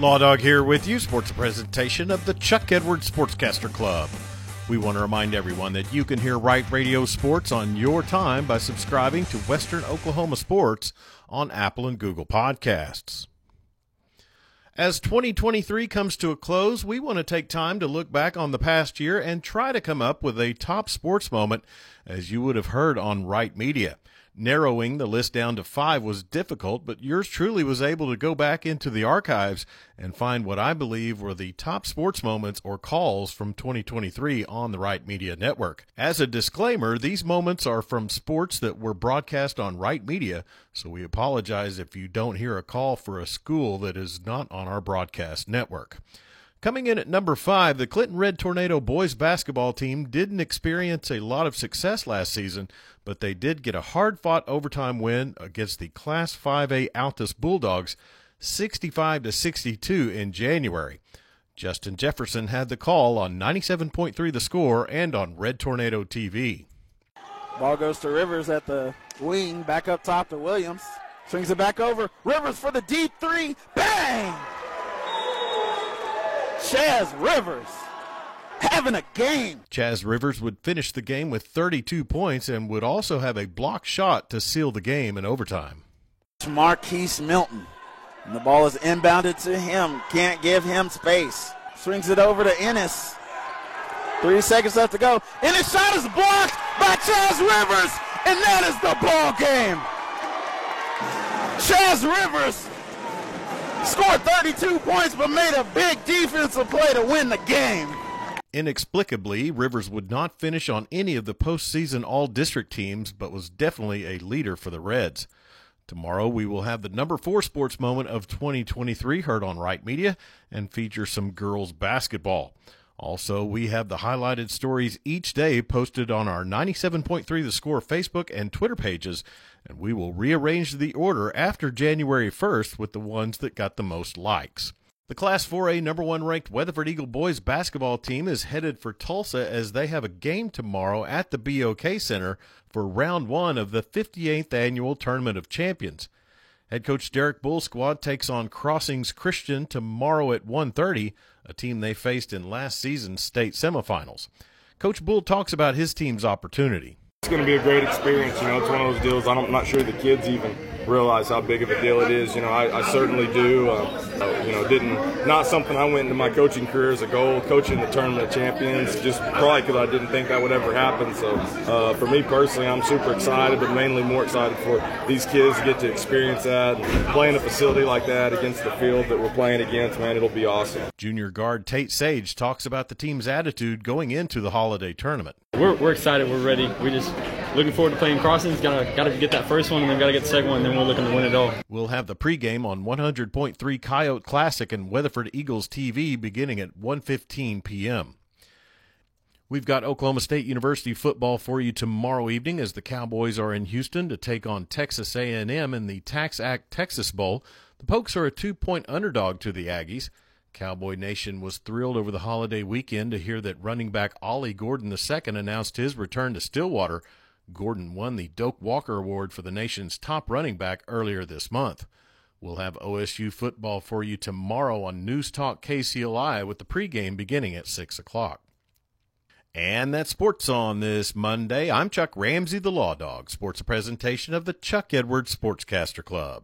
Law Dog here with you, sports presentation of the Chuck Edwards Sportscaster Club. We want to remind everyone that you can hear Wright Radio Sports on your time by subscribing to Western Oklahoma Sports on Apple and Google Podcasts. As 2023 comes to a close, we want to take time to look back on the past year and try to come up with a top sports moment, as you would have heard on Wright Media. Narrowing the list down to 5 was difficult, but yours truly was able to go back into the archives and find what I believe were the top sports moments or calls from 2023 on the Wright Media Network. As a disclaimer, these moments are from sports that were broadcast on Wright Media, so we apologize if you don't hear a call for a school that is not on our broadcast network. Coming in at number 5, the Clinton Red Tornado boys basketball team didn't experience a lot of success last season, but they did get a hard-fought overtime win against the Class 5A Altus Bulldogs, 65-62 in January. Justin Jefferson had the call on 97.3 the score and on Red Tornado TV. Ball goes to Rivers at the wing, back up top to Williams. Swings it back over. Rivers for the deep three. Bang! Chaz Rivers having a game. Chaz Rivers would finish the game with 32 points and would also have a block shot to seal the game in overtime. Marquise Milton, and the ball is inbounded to him. Can't give him space. Swings it over to Ennis. 3 seconds left to go. Ennis' shot is blocked by Chaz Rivers, and that is the ball game. Chaz Rivers scored 32 points, but made a big defensive play to win the game. Inexplicably, Rivers would not finish on any of the postseason all-district teams, but was definitely a leader for the Reds. Tomorrow, we will have the number 4 sports moment of 2023 heard on Wright Media and feature some girls basketball. Also, we have the highlighted stories each day posted on our 97.3 The Score Facebook and Twitter pages, and we will rearrange the order after January 1st with the ones that got the most likes. The Class 4A number 1 ranked Weatherford Eagle boys basketball team is headed for Tulsa as they have a game tomorrow at the BOK Center for round 1 of the 58th annual Tournament of Champions. Head coach Derek Bull's squad takes on Crossings Christian tomorrow at 1:30, a team they faced in last season's state semifinals. Coach Bull talks about his team's opportunity. It's going to be a great experience. You know, it's one of those deals I'm not sure the kids even realize how big of a deal it is. You know, I certainly do. Not something I went into my coaching career as a goal, coaching the Tournament of Champions, just probably because I didn't think that would ever happen. So for me personally, I'm super excited, but mainly more excited for these kids to get to experience that. Playing a facility like that against the field that we're playing against, man, it'll be awesome. Junior guard Tate Sage talks about the team's attitude going into the holiday tournament. We're excited. We're ready. We're just looking forward to playing Crossings. Got to get that first one, and then got to get the second one, and then we're looking to win it all. We'll have the pregame on 100.3 Coyote Classic and Weatherford Eagles TV beginning at 1:15 p.m. We've got Oklahoma State University football for you tomorrow evening as the Cowboys are in Houston to take on Texas A&M in the Tax Act Texas Bowl. The Pokes are a 2-point underdog to the Aggies. Cowboy Nation was thrilled over the holiday weekend to hear that running back Ollie Gordon II announced his return to Stillwater. Gordon won the Doak Walker Award for the nation's top running back earlier this month. We'll have OSU football for you tomorrow on News Talk KCLI with the pregame beginning at 6 o'clock. And that's sports on this Monday. I'm Chuck Ramsey, the Law Dog. Sports presentation of the Chuck Edwards Sportscaster Club.